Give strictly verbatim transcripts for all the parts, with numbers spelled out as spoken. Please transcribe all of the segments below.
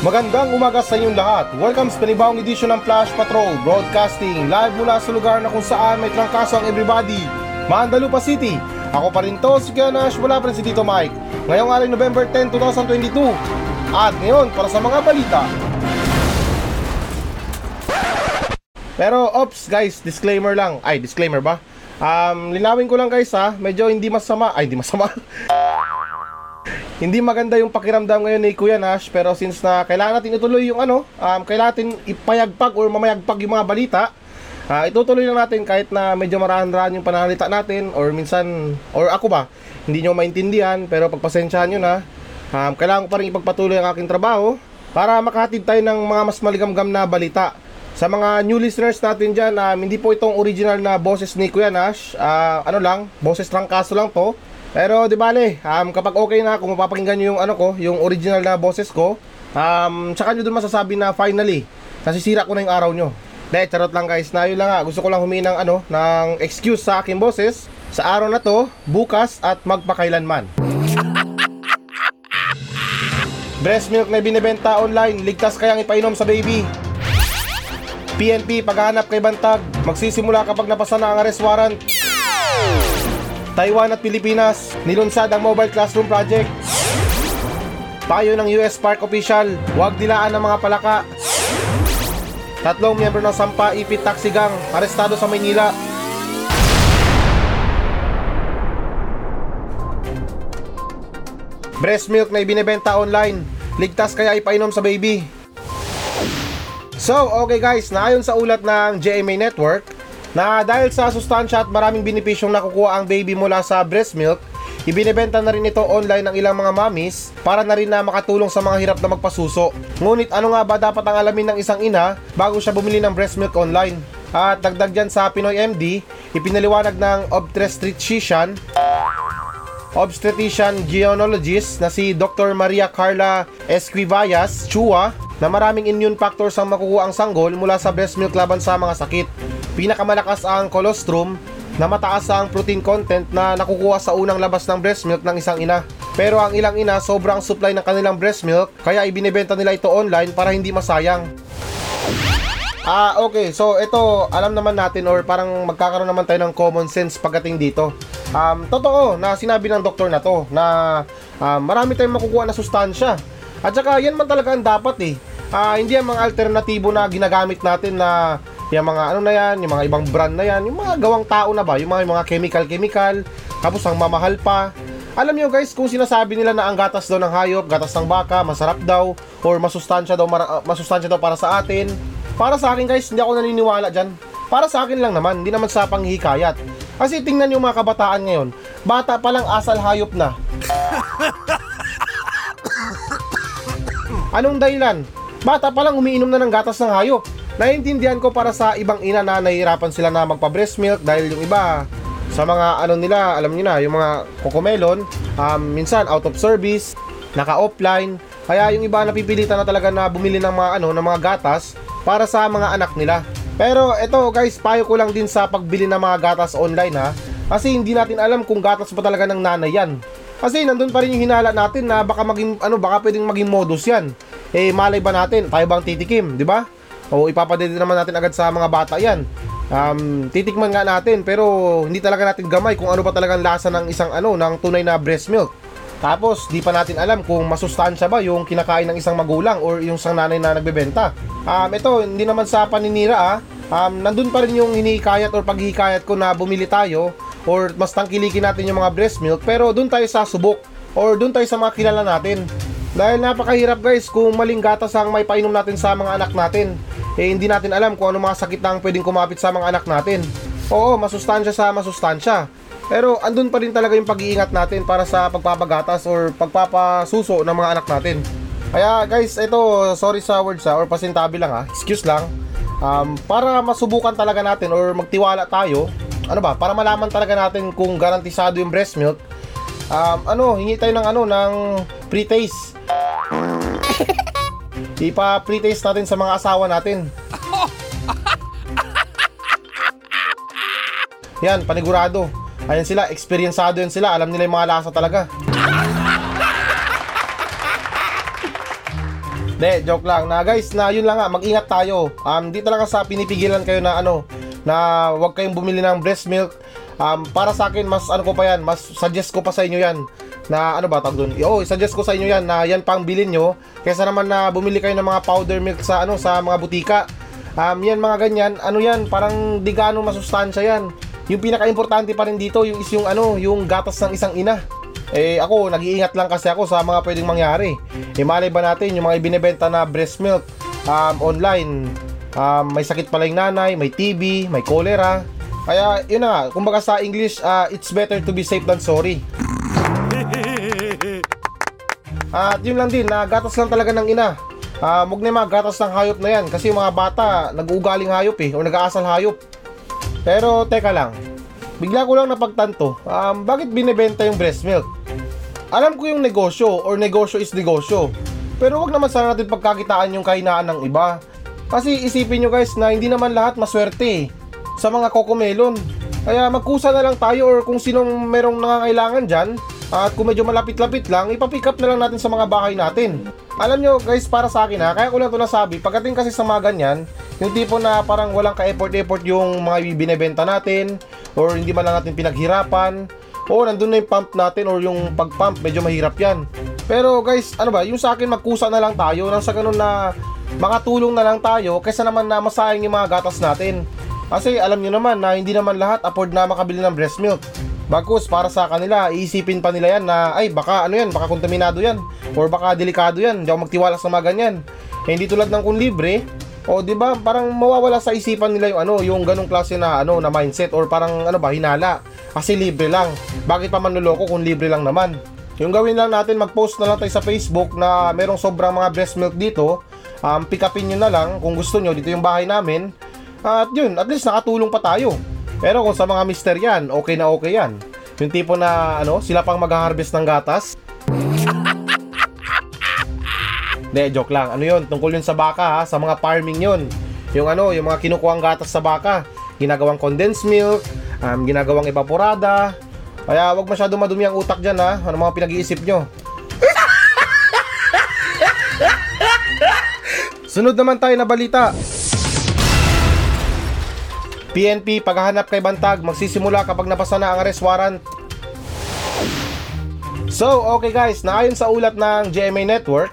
Magandang umaga sa inyong lahat. Welcome sa panibawang edisyon ng Flash Patrol Broadcasting, live mula sa lugar na kung saan may trangkaso ang everybody, Mandalupa City. Ako pa rin to, si Kyanash, wala pa rin si Tito Mike. Ngayong araw November tenth, twenty twenty-two. At ngayon, para sa mga balita. Pero ops guys, disclaimer lang. Ay, disclaimer ba? Um, linawin ko lang guys ha, medyo hindi masama. Ay, hindi masama. Hindi maganda yung pakiramdam ngayon ni Kuya Nash, pero since na kailangan natin ituloy yung ano, um, kailangan natin ipayagpag or mamayagpag yung mga balita, uh, itutuloy lang natin kahit na medyo marahan-rahan yung pananalita natin, or minsan, or ako ba, hindi nyo maintindihan, pero pagpasensyahan nyo na, um, kailangan ko pa rin ipagpatuloy ang aking trabaho para makahatid tayo ng mga mas maligamgam na balita. Sa mga new listeners natin dyan, um, hindi po itong original na boses ni Kuya Nash, uh, ano lang, boses trangkaso lang to. Pero di bale, um, kapag okay na, kung mapapakinggan nyo yung ano ko, yung original na boses ko, um, tsaka nyo dun masasabi na finally, nasisira ko na yung araw nyo. De, charot lang guys, na yun lang nga, gusto ko lang humingi ng ano, ng excuse sa aking boses sa araw na to, bukas at magpakailanman. Breast milk na binibenta online, ligtas kayang ipainom sa baby. P N P, paghahanap kay Bantag, magsisimula kapag napasa na ang arrest warrant. Taiwan at Pilipinas, nilunsad ang mobile classroom project. Payo ng U S Park official, huwag dilaan ang mga palaka. Tatlong miyembro ng Sampa I P Taxi Gang, arestado sa Maynila. Breast milk na ibinebenta online, ligtas kaya ipainom sa baby. So, okay guys, naayon sa ulat ng G M A Network, na dahil sa sustansya at maraming benepisyong nakukuha ang baby mula sa breast milk, ibinebenta na rin ito online ng ilang mga mommies para na rin na makatulong sa mga hirap na magpasuso. Ngunit ano nga ba dapat ang alamin ng isang ina bago siya bumili ng breast milk online? At dagdag dyan sa Pinoy M D, ipinaliwanag ng obstetrician obstetrician gynecologist na si Doctor Maria Carla Esquivayas Chua na maraming immune factors ang makukuha ang sanggol mula sa breast milk laban sa mga sakit. Pinakamalakas ang colostrum na mataas ang protein content na nakukuha sa unang labas ng breast milk ng isang ina. Pero ang ilang ina, sobrang supply ng kanilang breast milk kaya ibinebenta nila ito online para hindi masayang. Ah, okay. So, ito alam naman natin or parang magkakaroon naman tayo ng common sense pagdating dito. Um, totoo na sinabi ng doktor na to na um, marami tayong makukuha na sustansya. At saka, yan man talaga ang dapat eh. Uh, hindi ang mga alternatibo na ginagamit natin na yung mga ano na yan, yung mga ibang brand na yan, yung mga gawang tao na ba, yung mga, yung mga chemical-chemical, tapos ang mamahal pa. Alam nyo guys, kung sinasabi nila na ang gatas daw ng hayop, gatas ng baka, masarap daw, or masustansya daw, mara, masustansya daw para sa atin. Para sa akin guys, hindi ako naniniwala dyan. Para sa akin lang naman, hindi naman sa panghihikayat. Kasi tingnan yung mga kabataan ngayon, bata pa lang asal hayop na. Anong dahilan? Bata pa lang umiinom na ng gatas ng hayop. Naiintindihan ko para sa ibang ina na nahihirapan sila na magpa-breast milk dahil yung iba sa mga ano nila, alam niyo na, yung mga kokomelon, um, minsan out of service, naka-offline, kaya yung iba napipilitan na talaga na bumili ng mga ano, ng mga gatas para sa mga anak nila. Pero eto guys, payo ko lang din sa pagbili ng mga gatas online ha, kasi hindi natin alam kung gatas pa talaga ng nanay yan. Kasi nandun pa rin yung hinala natin na baka maging ano, baka pwedeng maging modus yan. Eh malay ba natin, tayo bang titikim, di ba? O ipapadede naman natin agad sa mga bata yan. um, Titikman nga natin, pero hindi talaga natin gamay kung ano pa talagang lasa ng isang ano, ng tunay na breast milk. Tapos di pa natin alam kung masustansya ba yung kinakain ng isang magulang or yung isang nanay na nagbebenta. um, Ito, hindi naman sa paninira ah. um, Nandun pa rin yung hinihikayat or paghihikayat ko na bumili tayo or mas tangkilikin natin yung mga breast milk, pero dun tayo sa subok or dun tayo sa mga kilala natin. Dahil napakahirap guys kung maling gatas ang may painom natin sa mga anak natin. Eh hindi natin alam kung ano mga sakit na ang pwedeng kumapit sa mga anak natin. Oo, masustansya sa masustansya, pero andun pa rin talaga yung pag-iingat natin para sa pagpapagatas or pagpapasuso ng mga anak natin. Kaya guys, ito, sorry sa words ha, or pasintabi lang ha, excuse lang. um, Para masubukan talaga natin or magtiwala tayo, ano ba, para malaman talaga natin kung garantisado yung breast milk. um, Ano, hingi tayo ng ano, ng pre-taste. Ipa-pre-taste natin sa mga asawa natin. Yan, panigurado. Ayan sila, experienceado yan sila. Alam nila yung mga lasa talaga. De, joke lang na guys, na yun lang nga, mag-ingat tayo. Um, di talaga sa pinipigilan kayo na ano, na huwag kayong bumili ng breast milk. Um, para sa akin, mas ano ko pa yan, mas suggest ko pa sa inyo yan. Na ano ba tawag doon? Oo, suggest ko sa inyo yan na yan pang bilhin nyo. Kesa naman na bumili kayo ng mga powder milk sa ano, sa mga butika. Um, yan mga ganyan, ano yan, parang di gaano masustansya yan. Yung pinaka-importante pa rin dito, yung is yung ano, yung gatas ng isang ina. Eh ako, nag-iingat lang kasi ako sa mga pwedeng mangyari. Eh malay ba natin yung mga ibinebenta na breast milk um, online, um, may sakit pala yung nanay, may T B, may cholera. Kaya yun na nga, kumbaga sa English, uh, it's better to be safe than sorry. At yun lang din, na gatas lang talaga ng ina. uh, Huwag na yung mga gatas ng hayop na yan, kasi yung mga bata nag-uugaling hayop eh, o nag-aasal hayop. Pero teka lang, bigla ko lang napagtanto, um, bakit binebenta yung breast milk? Alam ko yung negosyo, or negosyo is negosyo. Pero wag naman sana natin pagkakitaan yung kahinaan ng iba. Kasi isipin nyo guys na hindi naman lahat maswerte eh, sa mga kokomelon. Kaya magkusa na lang tayo, or kung sinong merong nangangailangan dyan. At kung medyo malapit-lapit lang, ipapick up na lang natin sa mga bahay natin. Alam nyo guys, para sa akin ha, kaya ko lang ito nasabi. Pagdating kasi sa mga ganyan, yung tipo na parang walang ka-effort-effort yung mga binibenta natin, or hindi man lang natin pinaghirapan. Oo, nandun na yung pump natin, or yung pag-pump, medyo mahirap yan. Pero guys, ano ba, yung sa akin magkusa na lang tayo, nang sa ganun na makatulong na lang tayo, kaysa naman na masayang yung mga gatas natin. Kasi alam nyo naman na hindi naman lahat afford na makabili ng breast milk. Bagkus para sa kanila, iisipin pa nila yan na, ay baka ano yan, baka kontaminado yan, or baka delikado yan, hindi ako magtiwala sa mga ganyan. Eh, hindi tulad ng kung libre, o di ba parang mawawala sa isipan nila yung ano, yung ganung klase na ano, na mindset, or parang ano ba, hinala. Kasi libre lang, bakit pa manloloko kung libre lang naman? Yung gawin lang natin, mag-post na lang tayo sa Facebook na merong sobrang mga breast milk dito. um, Pick upin nyo na lang kung gusto nyo, dito yung bahay namin. At yun, at least nakatulong pa tayo. Pero kung sa mga mister yan, okay na okay yan. Yung tipo na ano, sila pang mag-harvest ng gatas. De, joke lang, ano yun, tungkol yun sa baka ha, sa mga farming yun. Yung ano, yung mga kinukuhang gatas sa baka, ginagawang condensed milk, Um, ginagawang evaporada. Kaya wag masyadong madumi ang utak dyan ha. Ano mga pinag-iisip nyo? Sunod naman tayo na balita. P N P paghahanap kay Bantag, magsisimula kapag napasa na ang arrest warrant. So okay guys, naayon sa ulat ng G M A Network,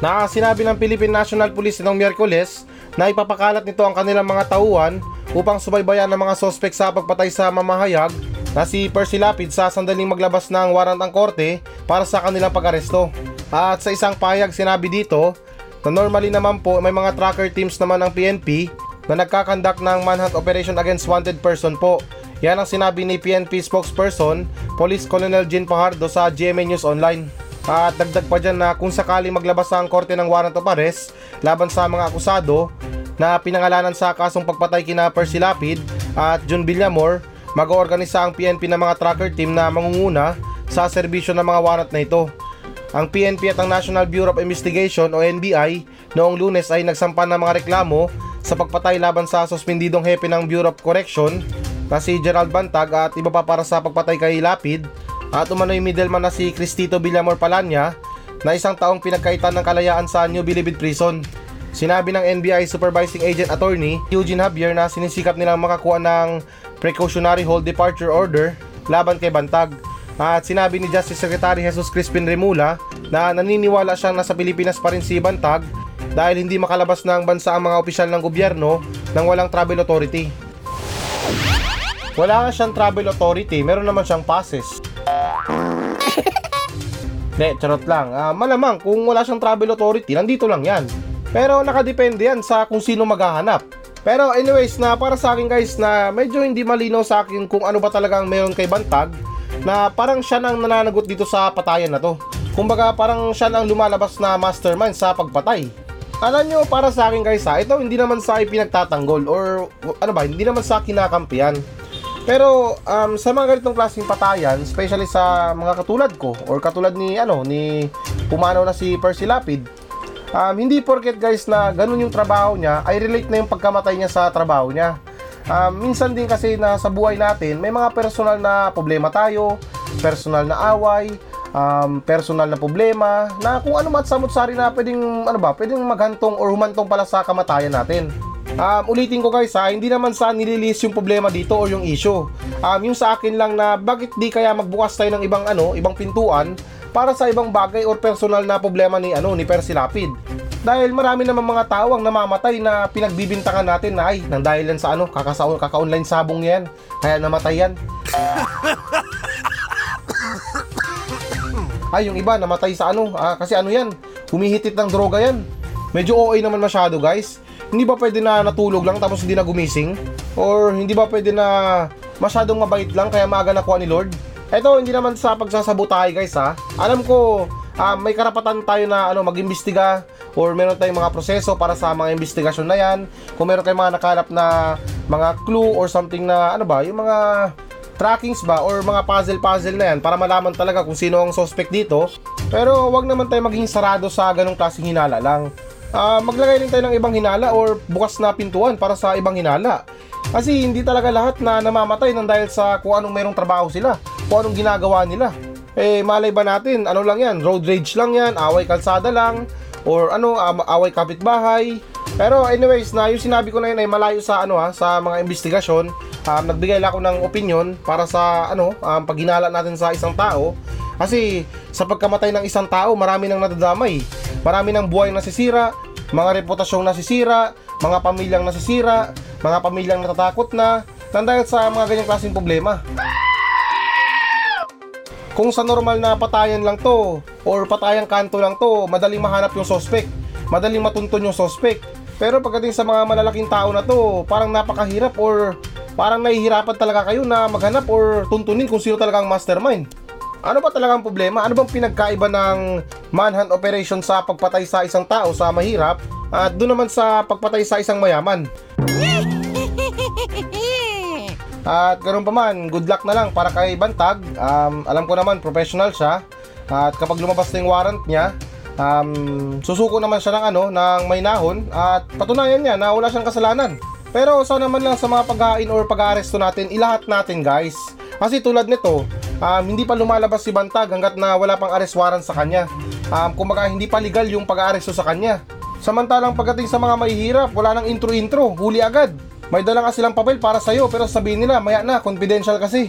na sinabi ng Philippine National Police noong Miyerkules na ipapakalat nito ang kanilang mga tauhan upang subaybayan ng mga sospek sa pagpatay sa mamahayag na si Percy Lapid sa sandaling maglabas ng warrant ng korte para sa kanilang pag-aresto. At sa isang pahayag sinabi dito na normally naman po may mga tracker teams naman ng P N P na nagkakandak ng manhunt operation against wanted person po. Yan ang sinabi ni P N P spokesperson Police Colonel Jean Pajardo sa G M A News Online. At dagdag pa dyan na kung sakali maglabas ang korte ng warrant of arrest laban sa mga akusado na pinangalanan sa kasong pagpatay kina Percy Lapid at John Villamore, mag-oorganisa ang P N P ng mga tracker team na mangunguna sa serbisyo ng mga warrant na ito. Ang P N P at ang National Bureau of Investigation o N B I noong Lunes ay nagsampa ng mga reklamo sa pagpatay laban sa suspendidong hepe ng Bureau of Correction na si Gerald Bantag at iba pa para sa pagpatay kay Lapid at umano'y middleman na si Cristito Villamor Palanya na isang taong pinagkaitan ng kalayaan sa New Bilibid Prison. Sinabi ng N B I Supervising Agent Attorney Eugene Javier na sinisikap nilang makakuha ng Precautionary Hold Departure Order laban kay Bantag. At sinabi ni Justice Secretary Jesus Crispin Remulla na naniniwala siyang nasa Pilipinas pa rin si Bantag dahil hindi makalabas ng bansa ang mga opisyal ng gobyerno nang walang travel authority. Wala nga siyang travel authority, meron naman siyang passes. De, charot lang. Uh, malamang kung wala siyang travel authority, nandito lang yan. Pero nakadepende yan sa kung sino maghahanap. Pero anyways, na para sa akin guys, na medyo hindi malinaw sa akin kung ano ba talagang meron kay Bantag, na parang siya nang nananagot dito sa patayan na to. Kumbaga parang siya nang lumalabas na mastermind sa pagpatay. Alam nyo, para sa akin guys ha, ito hindi naman sa ipinagtatanggol or ano ba, hindi naman sa kinakampihan. Pero um, sa mga ganitong klaseng patayan, especially sa mga katulad ko or katulad ni ano, ni pumanaw na si Percy Lapid, Um, hindi porket guys na ganun yung trabaho niya ay relate na yung pagkamatay niya sa trabaho niya. um, Minsan din kasi na sa buhay natin may mga personal na problema tayo, personal na away, um, personal na problema, na kung ano man samot-sari na pwedeng, ano ba, pwedeng maghantong or humantong pala sa kamatayan natin. Um, ulitin ko guys ha, hindi naman sa nililis yung problema dito o yung issue. Um, yung sa akin lang na bakit di kaya magbukas tayo ng ibang ano, ibang pintuan para sa ibang bagay or personal na problema ni ano ni Percy Lapid. Dahil marami naman mga tao ang namamatay na pinagbibintangan natin na ay nang dahilan sa ano, kakasaon, kaka-online sabong yan, kaya namatay yan. Ay, yung iba namatay sa ano, ah, kasi ano yan, humihitit ng droga yan. Medyo O A naman masyado guys. Hindi ba pwede na natulog lang tapos hindi na gumising? Or hindi ba pwede na masyadong mabait lang kaya maaga nakuha ni Lord? Eto, hindi naman sa pagsasabotay guys ha. Alam ko uh, may karapatan tayo na ano, mag-imbestiga or meron tayong mga proseso para sa mga investigasyon na yan. Kung meron kayong mga nakalap na mga clue or something na ano ba, yung mga trackings ba or mga puzzle-puzzle na yan para malaman talaga kung sino ang suspect dito. Pero wag naman tayo maging sarado sa ganong klaseng hinala lang. Uh, maglagay din tayo ng ibang hinala or bukas na pintuan para sa ibang hinala. Kasi hindi talaga lahat na namamatay nang dahil sa kung anong mayroong trabaho sila, kung anong ginagawa nila. Eh malay ba natin, ano lang yan, road rage lang yan, away kalsada lang, or ano, away kapitbahay. Pero anyways, na yung sinabi ko na yun ay malayo sa ano ha, sa mga investigasyon. Um, nagbigay lang ako ng opinion para sa ano, um, paghinala natin sa isang tao. Kasi sa pagkamatay ng isang tao, marami nang nadadamay. Marami ng buhay nasisira, mga reputasyong nasisira, mga pamilyang nasisira, mga pamilyang natatakot na nang dahil sa mga ganyang klaseng problema. Kung sa normal na patayan lang to or patayang kanto lang to, madaling mahanap yung suspect, madaling matuntun yung suspect. Pero pagdating sa mga malalaking tao na to, parang napakahirap or parang nahihirapan talaga kayo na maghanap or tuntunin kung sino talaga ang mastermind. Ano ba talagang problema? Ano bang pinagkaiba ng manhunt operation sa pagpatay sa isang tao sa mahirap at doon naman sa pagpatay sa isang mayaman? At ganoon pa man, good luck na lang para kay Bantag. Um, alam ko naman, professional siya. At kapag lumabas na yung warrant niya, um, susuko naman siya ng, ano, ng may nahon at patunayan niya na wala siyang kasalanan. Pero sana naman lang sa mga paghain or pag-aaresto natin, ilahat natin guys. Kasi tulad nito, Um, hindi pa lumalabas si Bantag hanggat na wala pang arrest warrant sa kanya. Um, kumbaga hindi pa legal yung pag-aaresto sa kanya. Samantalang pagdating sa mga mahihirap, wala nang intro-intro, huli agad. May dala kasi silang papel para sa'yo pero sabihin nila, maya na, confidential kasi.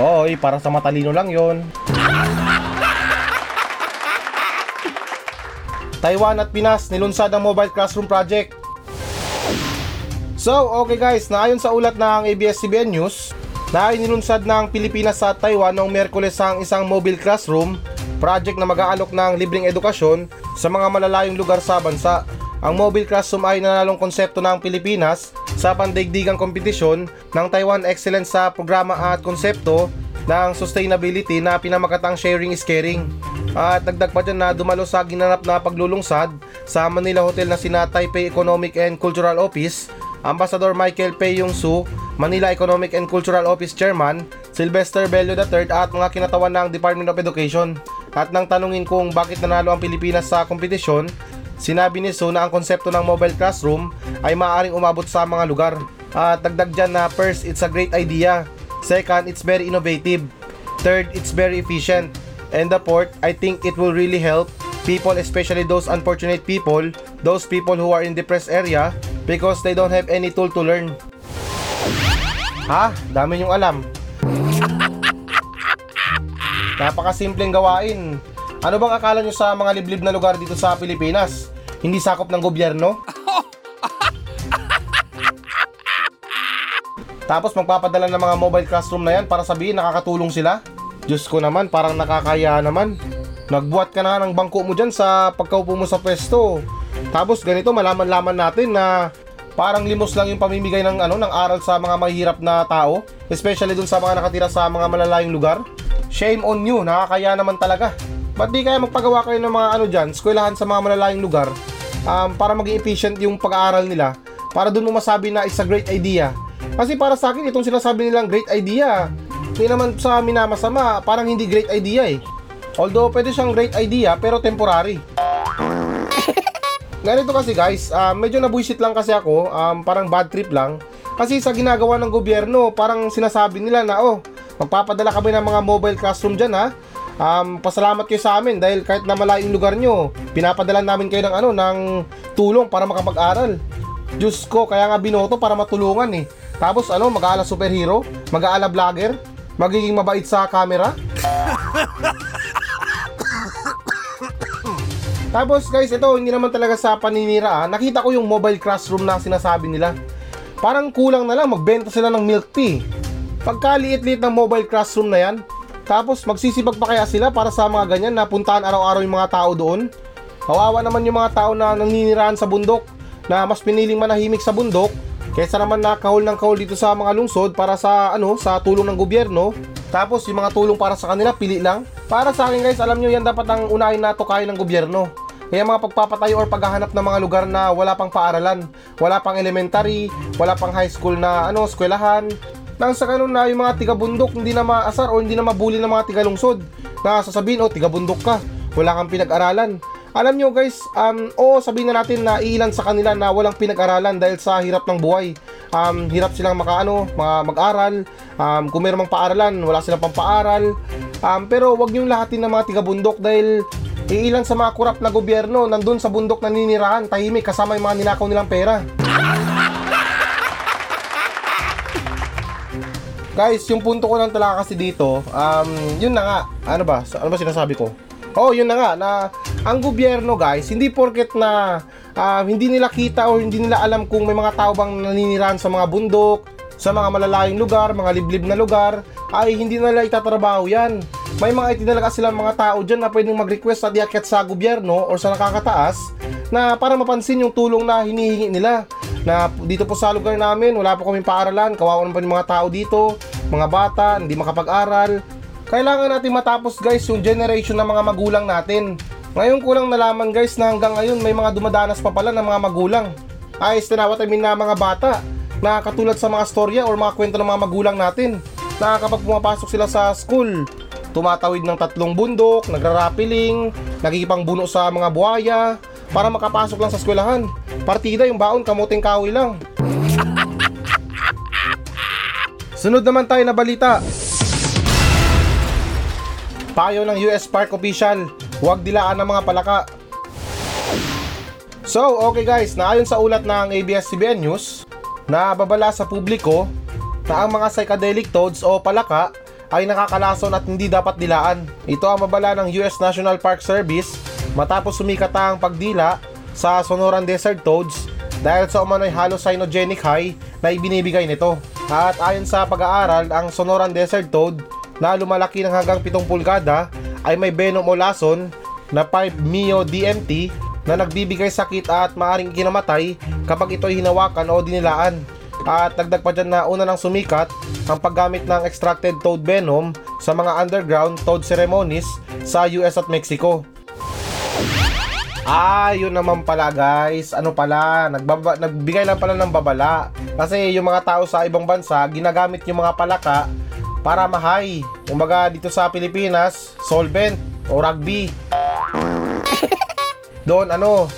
Oy, para sa matalino lang yon. Taiwan at Pinas, nilunsad ang Mobile Classroom Project. So, okay guys, na ayon sa ulat ng A B S C B N News, na inilunsad ng Pilipinas sa Taiwan noong Miyerkules ang isang mobile classroom project na mag-aalok ng libreng edukasyon sa mga malalayong lugar sa bansa. Ang mobile classroom ay nanalong konsepto ng Pilipinas sa pandaigdigang kompetisyon ng Taiwan Excellence sa programa at konsepto ng sustainability na pinamagatang sharing is caring. At dagdag pa dyan na dumalo sa ginanap na paglulungsad sa Manila Hotel na sina Taipei Economic and Cultural Office, Ambassador Michael Pei Yung-Su, Manila Economic and Cultural Office Chairman, Sylvester Bello the third at mga kinatawan ng Department of Education. At nang tanungin kung bakit nanalo ang Pilipinas sa kompetisyon, sinabi ni Su na ang konsepto ng mobile classroom ay maaaring umabot sa mga lugar. At dagdag dyan na first, it's a great idea. Second, it's very innovative. Third, it's very efficient. And the fourth, I think it will really help people, especially those unfortunate people, those people who are in depressed area, because they don't have any tool to learn. Ha? Dami niyong alam. Napakasimpleng gawain. Ano bang akala niyo sa mga liblib na lugar dito sa Pilipinas? Hindi sakop ng gobyerno? Tapos magpapadala ng mga mobile classroom na yan para sabihin nakakatulong sila? Diyos ko naman, parang nakakaya naman. Nagbuhat ka na ng bangko mo dyan sa pagkaupo mo sa pwesto. Tapos ganito malaman-laman natin na parang limos lang yung pamimigay ng ano ng aral sa mga mahihirap na tao, especially dun sa mga nakatira sa mga malalayong lugar. Shame on you, nakakaya naman talaga. Ba't di kaya magpagawa kayo ng mga ano dyan, eskwelahan sa mga malalayong lugar, um, para maging efficient yung pag-aaral nila, para dun masabi na it's a great idea. Kasi para sa akin, itong sinasabi nilang great idea, hindi naman sa amin na masama, parang hindi great idea eh. Although pwede siyang great idea pero temporary. Ganito kasi guys, uh, medyo nabuisit lang kasi ako, um, parang bad trip lang. Kasi sa ginagawa ng gobyerno, parang sinasabi nila na oh, Magpapadala kami ng mga mobile classroom dyan, ha. Um, pasalamat kayo sa amin dahil kahit na malayong lugar nyo, pinapadala namin kayo ng ano, ng tulong para makapag-aral. Diyos ko, kaya nga binoto para matulungan eh. Tapos ano, mag-aala superhero, mag-aala vlogger, magiging mabait sa camera. Tapos guys, ito hindi naman talaga sa paninira, ha? Nakita ko yung mobile classroom na sinasabi nila. Parang kulang na lang, magbenta sila ng milk tea. Pagkaliit-liit ng mobile classroom na yan. Tapos magsisipag pa kaya sila para sa mga ganyan na puntahan araw-araw yung mga tao doon? Kawawa naman yung mga tao na naninirahan sa bundok, na mas piniling manahimik sa bundok kaysa naman nakahol ng kahol dito sa mga lungsod para sa ano, sa tulong ng gobyerno. Tapos yung mga tulong para sa kanila pili lang. Para sa akin guys, alam nyo yan dapat ang unahin na tukayin ng gobyerno. Kaya mga pagpapatayo or paghahanap ng mga lugar na wala pang paaralan, wala pang elementary, wala pang high school na ano, eskwelahan. Nang sa ganun na yung mga tiga-bundok hindi na maasar o hindi na mabuli ng mga tiga-lungsod na sasabihin, oh, tiga-bundok ka, wala kang pinag-aralan. Alam nyo guys, um, oo, sabihin na natin na ilan sa kanila na walang pinag-aralan dahil sa hirap ng buhay. Um, hirap silang makaano, mag-aral. Um, kung meron mang paaralan, wala silang pampaaral. Um, pero wag nyo lahatin ng mga tiga-bundok dahil ilan sa mga kurap na gobyerno nandun sa bundok na ninirahan, tahimik kasama yung mga ninakaw nilang pera. Guys, yung punto ko lang talaga kasi dito, um, yun na nga, ano ba, ano ba sinasabi ko? Oh, yun na nga, na ang gobyerno guys, hindi porket na uh, hindi nila kita o hindi nila alam kung may mga tao bang naninirahan sa mga bundok, sa mga malalayong lugar, mga liblib na lugar, ay hindi nila itatrabaho yan. May mga itinalaga silang mga tao dyan na pwedeng mag-request at iakyat sa gobyerno o sa nakakataas na para mapansin yung tulong na hinihingi nila. Na dito po sa lugar namin, wala po kaming paaralan, kawawa naman yung mga tao dito, mga bata, hindi makapag-aral. Kailangan natin matapos guys yung generation ng mga magulang natin. Ngayon ko lang nalaman guys na hanggang ngayon may mga dumadanas pa pala ng mga magulang. Ayos na what I mean na mga bata na katulad sa mga storya o mga kwento ng mga magulang natin na kapag pumapasok sila sa school, tumatawid ng tatlong bundok, nagrarapiling, nagkikipangbuno sa mga buhaya para makapasok lang sa eskwelahan. Partida yung baon, kamuting kahoy lang. Sunod naman tayo na balita. Payo ng U S Park Official, huwag dilaan ng mga palaka. So, okay guys, na ayon sa ulat ng A B S C B N News, nababala sa publiko na ang mga psychedelic toads o palaka ay nakakalason at hindi dapat dilaan. Ito ang babala ng U S National Park Service matapos sumikat ang pagdila sa Sonoran Desert Toads dahil sa umano'y halos cyanogenic high na ibinibigay nito. At ayon sa pag-aaral, ang Sonoran Desert Toad na lumalaki ng hanggang pitong pulgada ay may venom o lason na five meo D M T na nagbibigay sakit at maaring ikinamatay kapag ito'y hinawakan o dinilaan. At dagdag pa dyan na una ng sumikat ang paggamit ng extracted toad venom sa mga underground toad ceremonies sa U S at Mexico. Ah, yun naman pala guys, ano pala, nagbaba, nagbigay lang pala ng babala. Kasi yung mga tao sa ibang bansa, ginagamit yung mga palaka para mahay. Umaga dito sa Pilipinas, solvent o rugby. Doon ano,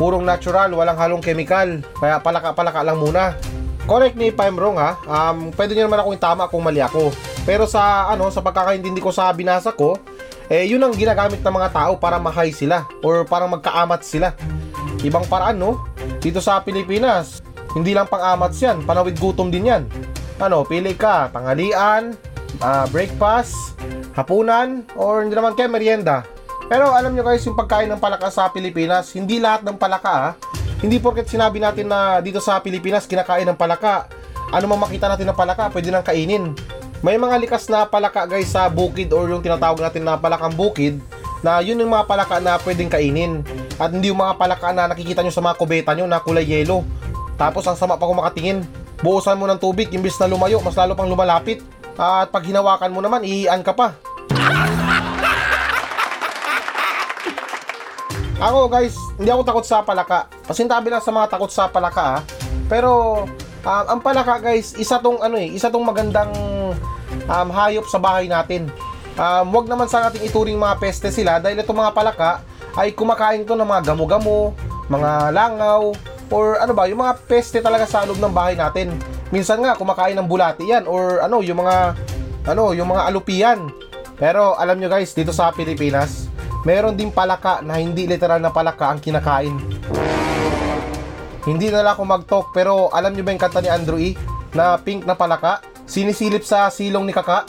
purong natural, walang halong chemical. Kaya palaka-palaka lang muna. Correct me if I'm wrong ha, um, pwede nyo naman akong tama kung mali ako. Pero sa ano, sa pagkakaintindi ko sa binasa ko, eh yun ang ginagamit ng mga tao para mahay sila or parang magkaamat sila. Ibang paraan no, dito sa Pilipinas hindi lang pang-amats yan, panawid gutom din yan. Ano, pili ka tanghalian, uh, breakfast, hapunan, or hindi naman kaya merienda. Pero alam nyo guys, yung pagkain ng palaka sa Pilipinas, hindi lahat ng palaka ha. Hindi porket sinabi natin na dito sa Pilipinas kinakain ng palaka, ano mang makita natin ng palaka pwede nang kainin. May mga likas na palaka guys sa bukid or yung tinatawag natin na palakang bukid na yun yung mga palaka na pwedeng kainin at hindi yung mga palaka na nakikita nyo sa mga kubeta nyo na kulay yelo. Tapos ang sama pa kung makatingin, buusan mo ng tubig, imbis na lumayo mas lalo pang lumalapit, at pag hinawakan mo naman iian ka pa. Ako guys, hindi ako takot sa palaka. Pasintabi lang sa mga takot sa palaka ha. Pero um, ang palaka guys, isa tong ano eh, isa tong magandang Um, hayop sa bahay natin. um, Huwag naman sana natin ituring mga peste sila dahil itong mga palaka ay kumakain to ng mga gamo-gamo, mga langaw, or ano ba, yung mga peste talaga sa loob ng bahay natin. Minsan nga kumakain ng bulati yan, or ano, yung mga ano, yung mga alupian. Pero alam nyo guys, dito sa Pilipinas, meron din palaka na hindi literal na palaka ang kinakain. Hindi na lang ako mag-talk, pero alam nyo ba yung kanta ni Andrew E na pink na palaka? Sinisilip sa silong ni Kaka.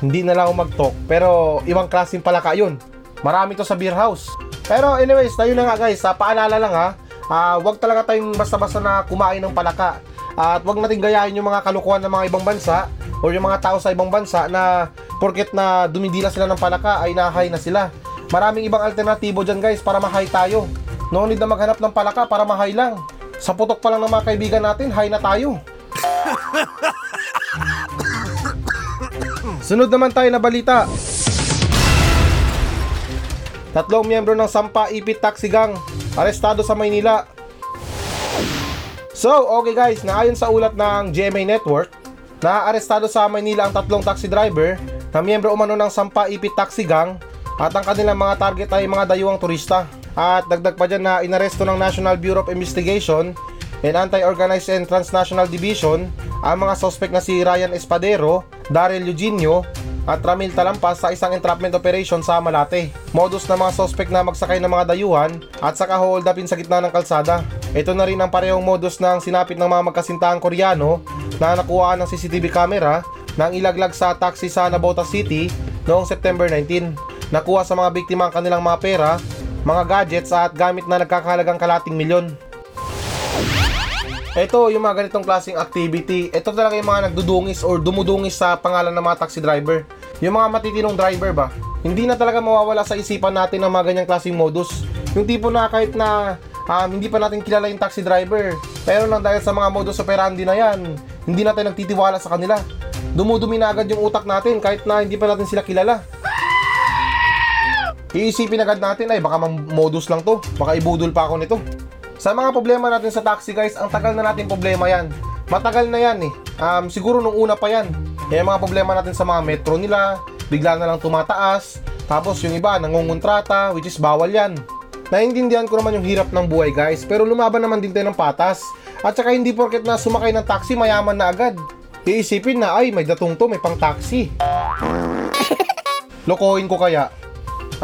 Hindi na lang ako mag-talk, pero ibang klaseng palaka yun. Marami to sa beer house. Pero anyways, tayo na nga guys, paalala lang ha, uh, huwag talaga tayong basta-basta na kumain ng palaka. At huwag natin gayahin yung mga kalukuhan ng mga ibang bansa o yung mga tao sa ibang bansa na porket na dumidila sila ng palaka ay nahay na sila. Maraming ibang alternatibo dyan guys para ma-high tayo. No need na maghanap ng palaka para ma-high lang. Sa putok pa lang ng mga kaibigan natin, high na tayo. Sunod naman tayo na balita. Tatlong miyembro ng Sampa I P Taxi Gang arestado sa Maynila. So, okay guys, naayon sa ulat ng G M A Network, naaarestado sa Maynila ang tatlong taxi driver na miyembro umano ng Sampa I P Taxi Gang. At ang kanilang mga target ay mga dayuhang turista. At dagdag pa dyan na inaresto ng National Bureau of Investigation and Anti-Organized and Transnational Division ang mga suspect na si Ryan Espadero, Daryl Eugenio at Ramil Talampas sa isang entrapment operation sa Malate. Modus na mga suspect na magsakay ng mga dayuhan at saka hold upin sa gitna ng kalsada. Ito na rin ang parehong modus ng sinapit ng mga magkasintahang Koreano na nakuha ng C C T V camera nang ilaglag sa taxi sa Nabota City noong September nineteenth. Nakuha sa mga biktima ang kanilang mga pera, mga gadgets at gamit na nagkakahalagang kalating milyon. Ito yung mga ganitong klaseng activity. Ito talaga yung mga nagdudungis or dumudungis sa pangalan ng mga taxi driver. Yung mga matitinong driver ba? Hindi na talaga mawawala sa isipan natin ang mga ganyang klaseng modus. Yung tipo na kahit na um, hindi pa natin kilala yung taxi driver, pero nang dahil sa mga modus operandi na yan, hindi natin nagtitiwala sa kanila. Dumudumi na agad yung utak natin kahit na hindi pa natin sila kilala. Iisipin agad natin ay baka modus lang to, baka ibudol pa ako nito. Sa mga problema natin sa taxi guys, ang tagal na natin problema yan. Matagal na yan eh, um, siguro nung una pa yan. Kaya mga problema natin sa mga metro nila, bigla na lang tumataas. Tapos yung iba nangungontrata, which is bawal yan. Naiintindihan ko naman yung hirap ng buhay guys, pero lumaban naman din tayo ng patas. At saka hindi porket na sumakay ng taxi mayaman na agad. Iisipin na ay may datong to, may pang taxi. Lokohin ko kaya?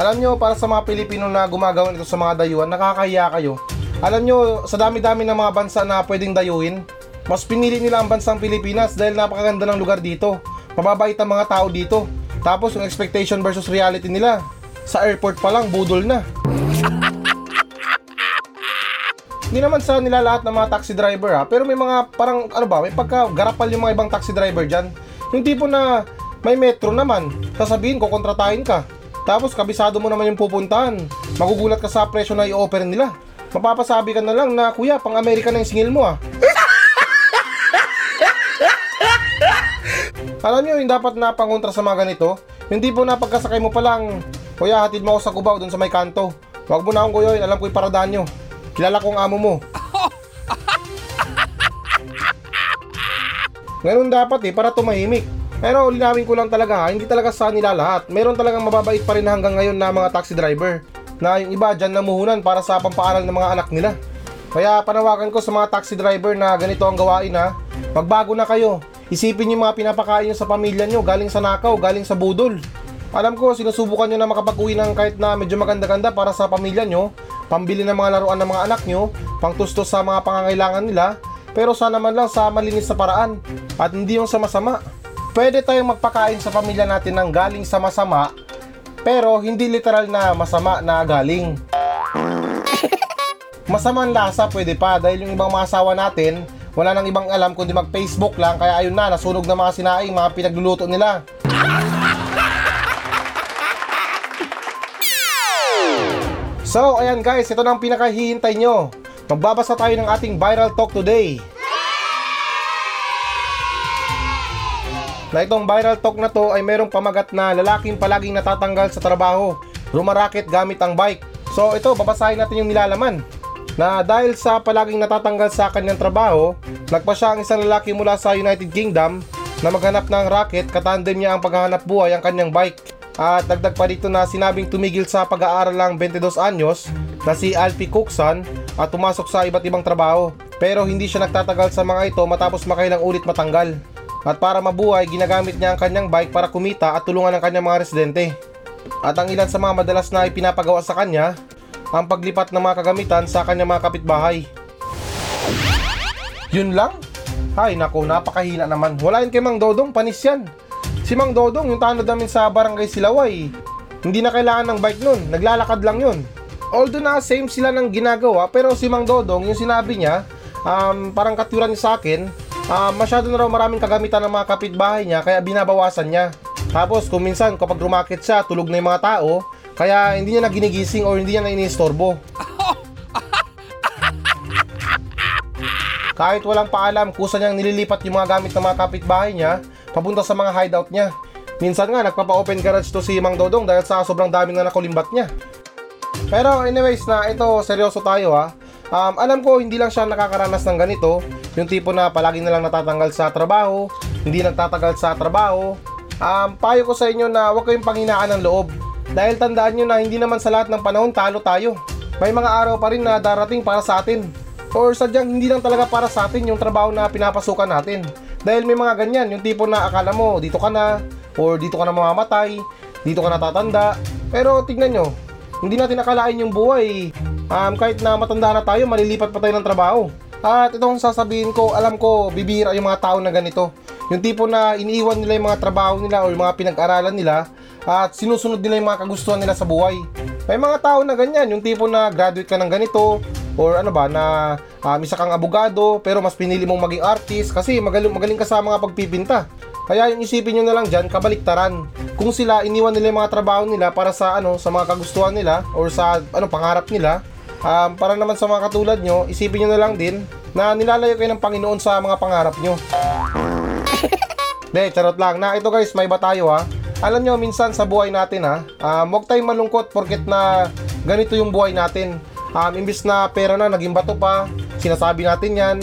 Alam nyo, para sa mga Pilipino na gumagawa nito sa mga dayuhan, nakakahiya kayo. Alam nyo, sa dami-dami ng mga bansa na pwedeng dayuhin, mas pinili nila ang bansang Pilipinas dahil napakaganda ng lugar dito. Mababait ang mga tao dito. Tapos yung expectation versus reality nila, sa airport pa lang, budol na. Hindi naman sa nila lahat ng mga taxi driver ha, pero may mga parang, ano ba, may pagka-garapal yung mga ibang taxi driver dyan. Yung tipo na may metro naman, sasabihin ko, kontratahin ka. Tapos kabisado mo naman yung pupuntahan. Magugulat ka sa presyo na i-offer nila. Mapapasabi ka na lang na, kuya, pang Amerika na yung singil mo ah. Alam nyo yung dapat na pangontra sa mga ganito? Yung tipo na pagkasakay mo palang, kuya, hatid mo ako sa Cubao dun sa may kanto. Huwag mo na akong kuyoy, alam ko yung paradaan nyo. Kilala kong amo mo. Ganun dapat eh, para tumahimik. Pero linawin ko lang talaga ha, hindi talaga sa nila lahat. Meron talagang mababait pa rin hanggang ngayon na mga taxi driver na yung iba dyan namuhunan para sa pampaaral ng mga anak nila. Kaya panawagan ko sa mga taxi driver na ganito ang gawain ha. Magbago na kayo. Isipin nyo yung mga pinapakain nyo sa pamilya nyo, galing sa nakaw, galing sa budol. Alam ko sinusubukan nyo na makapag-uwi ng kahit na medyo maganda-ganda para sa pamilya nyo, pambili ng mga laruan ng mga anak nyo, pangtustos sa mga pangangailangan nila. Pero sana man lang sa malinis na paraan at hindi yung sama-sama. Pwede tayong magpakain sa pamilya natin ng galing sa masama, pero hindi literal na masama na galing. Masamang lasa pwede pa dahil yung ibang mga asawa natin, wala nang ibang alam kundi mag-Facebook lang, kaya ayun na, nasunog na mga sinaing, mga pinagluluto nila. So, ayan guys, ito na ang pinakahihintay nyo. Magbabasa tayo ng ating viral talk today. Na itong viral talk na to ay merong pamagat na lalaking palaging natatanggal sa trabaho, rumaraket gamit ang bike. So ito, babasahin natin yung nilalaman. Na dahil sa palaging natatanggal sa kanyang trabaho, nagpa siya ang isang lalaki mula sa United Kingdom na maghanap ng raket, katandem niya ang paghahanap buhay ang kanyang bike. At dagdag pa dito na sinabing tumigil sa pag-aaral ang twenty-two anyos na si Alfie Cookson at tumasok sa iba't ibang trabaho. Pero hindi siya nagtatagal sa mga ito matapos makailang ulit matanggal. At para mabuhay, ginagamit niya ang kanyang bike para kumita at tulungan ang kanyang mga residente. At ang ilan sa mga madalas na ipinapagawa sa kanya, ang paglipat ng mga kagamitan sa kanyang mga kapitbahay. Yun lang? Ay nako, napakahina naman. Wala yun kay Mang Dodong, panis yan. Si Mang Dodong, yung tanod namin sa barangay Silaway, hindi na kailangan ng bike nun, naglalakad lang yun. Although na same sila ng ginagawa, pero si Mang Dodong, yung sinabi niya, um, parang katuran niya sa akin, uh, masyado na raw maraming kagamitan ng mga kapitbahay niya, kaya binabawasan niya. Tapos kung minsan kapag rumakit siya, tulog na yung mga tao, kaya hindi niya na ginigising o hindi niya na iniistorbo. Kahit walang paalam, kusa niyang nililipat yung mga gamit ng mga kapitbahay niya papunta sa mga hideout niya. Minsan nga, nagpapa-open garage to si Mang Dodong dahil sa sobrang dami na nakulimbat niya. Pero anyways na, ito, seryoso tayo ha. Um, alam ko, hindi lang siya nakakaranas ng ganito. Yung tipo na palagi na lang natatanggal sa trabaho, hindi nagtatagal sa trabaho. Um, payo ko sa inyo na huwag kayong panghinaan ng loob. Dahil tandaan nyo na hindi naman sa lahat ng panahon talo tayo. May mga araw pa rin na darating para sa atin. Or sadyang hindi lang talaga para sa atin yung trabaho na pinapasukan natin. Dahil may mga ganyan, yung tipo na akala mo dito ka na, or dito ka na mamamatay, dito ka na tatanda. Pero tignan nyo, hindi natin akalain yung buhay. um, Kahit na matanda na tayo, malilipat pa tayo ng trabaho. At itong sasabihin ko, alam ko bibihira yung mga tao na ganito. Yung tipo na iniiwan nila yung mga trabaho nila o yung mga pinag-aralan nila, at sinusunod nila yung mga kagustuhan nila sa buhay. May mga tao na ganyan, yung tipo na graduate ka ng ganito, or ano ba, na um, isa kang abogado pero mas pinili mong maging artist kasi magaling, magaling ka sa mga pagpipinta. Kaya yung isipin nyo na lang dyan, kabaliktaran. Kung sila, iniwan nila yung mga trabaho nila para sa ano, sa mga kagustuhan nila or sa ano, pangarap nila. um, Para naman sa mga katulad nyo, isipin nyo na lang din na nilalayo kayo ng Panginoon sa mga pangarap nyo. De, charot lang. Na ito guys, may iba tayo ha. Alam nyo, minsan sa buhay natin ha, um, huwag tayong malungkot porket na ganito yung buhay natin. Um, imbis na pera na naging bato pa, sinasabi natin yan.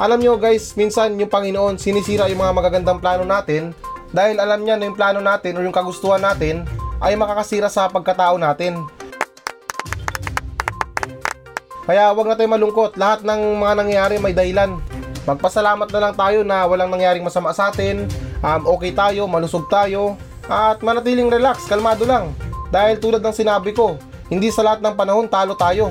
Alam nyo guys, minsan yung Panginoon sinisira yung mga magagandang plano natin dahil alam niya na yung plano natin o yung kagustuhan natin ay makakasira sa pagkatao natin. Kaya huwag na tayo malungkot, lahat ng mga nangyayari may dahilan. Magpasalamat na lang tayo na walang nangyaring masama sa atin. um, Okay tayo, malusog tayo, at manatiling relax, kalmado lang. Dahil tulad ng sinabi ko, hindi sa lahat ng panahon talo tayo.